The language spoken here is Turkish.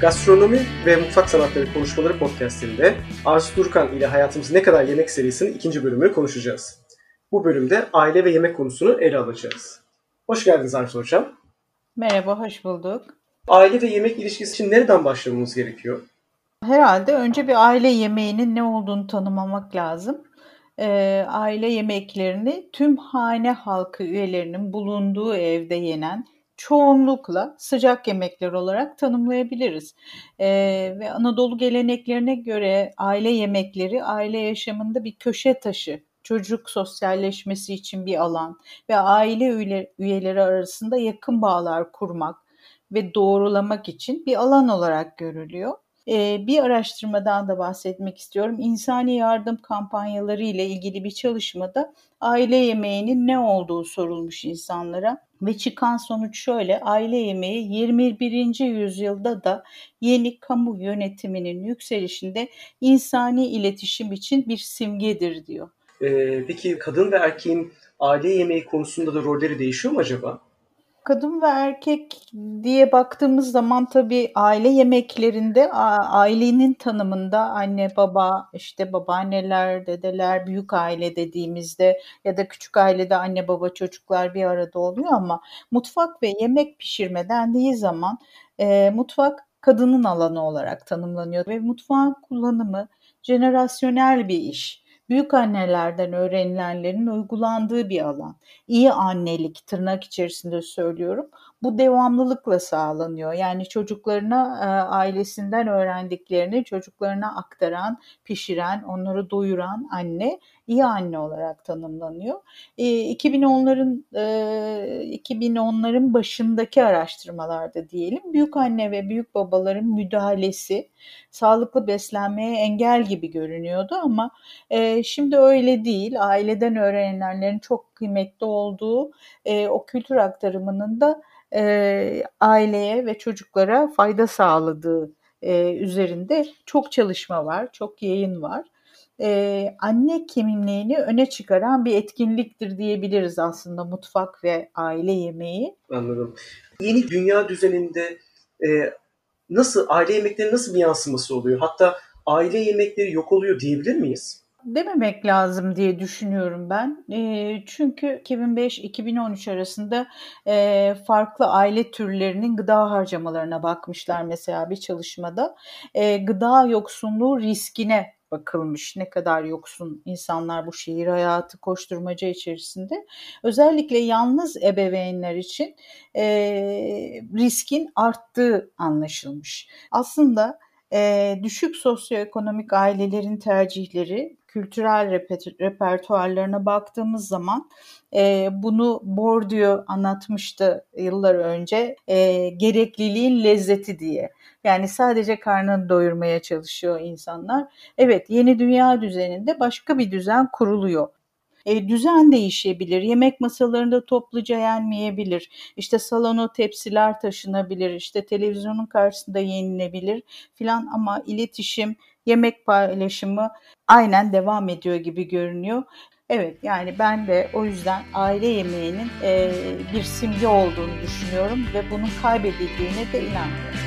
Gastronomi ve Mutfak Sanatları Konuşmaları podcastinde Arzu Durkan ile Hayatımız Ne Kadar Yemek serisinin 2. bölümünü konuşacağız. Bu bölümde aile ve yemek konusunu ele alacağız. Hoş geldiniz Arzu Hocam. Merhaba, hoş bulduk. Aile ve yemek ilişkisi için nereden başlamamız gerekiyor? Herhalde önce bir aile yemeğinin ne olduğunu tanımlamak lazım. Aile yemeklerini tüm hane halkı üyelerinin bulunduğu evde yenen çoğunlukla sıcak yemekler olarak tanımlayabiliriz. Ve Anadolu geleneklerine göre aile yemekleri aile yaşamında bir köşe taşı, çocuk sosyalleşmesi için bir alan ve aile üyeleri arasında yakın bağlar kurmak ve doğrulamak için bir alan olarak görülüyor. Bir araştırmadan da bahsetmek istiyorum. İnsani yardım kampanyaları ile ilgili bir çalışmada aile yemeğinin ne olduğu sorulmuş insanlara ve çıkan sonuç şöyle: aile yemeği 21. yüzyılda da yeni kamu yönetiminin yükselişinde insani iletişim için bir simgedir diyor. Peki kadın ve erkeğin aile yemeği konusunda da rolleri değişiyor mu acaba? Kadın ve erkek diye baktığımız zaman tabii aile yemeklerinde ailenin tanımında anne baba, işte babaanneler, dedeler, büyük aile dediğimizde ya da küçük ailede anne baba çocuklar bir arada oluyor ama mutfak ve yemek pişirme dendiği zaman mutfak kadının alanı olarak tanımlanıyor ve mutfağın kullanımı jenerasyonel bir iş. Büyükannelerden öğrenilenlerin uygulandığı bir alan. İyi annelik tırnak içerisinde söylüyorum. Bu devamlılıkla sağlanıyor. Yani çocuklarına ailesinden öğrendiklerini çocuklarına aktaran, pişiren, onları doyuran anne iyi anne olarak tanımlanıyor. 2010'ların başındaki araştırmalarda diyelim büyük anne ve büyük babaların müdahalesi sağlıklı beslenmeye engel gibi görünüyordu ama şimdi öyle değil. Aileden öğrenilenlerin çok kıymetli olduğu o kültür aktarımının da aileye ve çocuklara fayda sağladığı üzerinde çok çalışma var, çok yayın var. Anne kimliğini öne çıkaran bir etkinliktir diyebiliriz aslında mutfak ve aile yemeği. Anladım. Yeni dünya düzeninde nasıl aile yemekleri nasıl bir yansıması oluyor? Hatta aile yemekleri yok oluyor diyebilir miyiz? Dememek lazım diye düşünüyorum ben. Çünkü 2005-2013 arasında farklı aile türlerinin gıda harcamalarına bakmışlar mesela bir çalışmada. Gıda yoksunluğu riskine bakılmış. Ne kadar yoksun insanlar bu şehir hayatı koşturmaca içerisinde. Özellikle yalnız ebeveynler için riskin arttığı anlaşılmış. Aslında düşük sosyoekonomik ailelerin tercihleri kültürel repertuarlarına baktığımız zaman bunu Bourdieu anlatmıştı yıllar önce gerekliliğin lezzeti diye. Yani sadece karnını doyurmaya çalışıyor insanlar. Evet, yeni dünya düzeninde başka bir düzen kuruluyor. Düzen değişebilir, yemek masalarında topluca yenmeyebilir, işte salona tepsiler taşınabilir, işte televizyonun karşısında yenilebilir filan ama iletişim, yemek paylaşımı aynen devam ediyor gibi görünüyor. Evet, yani ben de o yüzden aile yemeğinin bir simge olduğunu düşünüyorum ve bunun kaybedildiğine de inanmıyorum.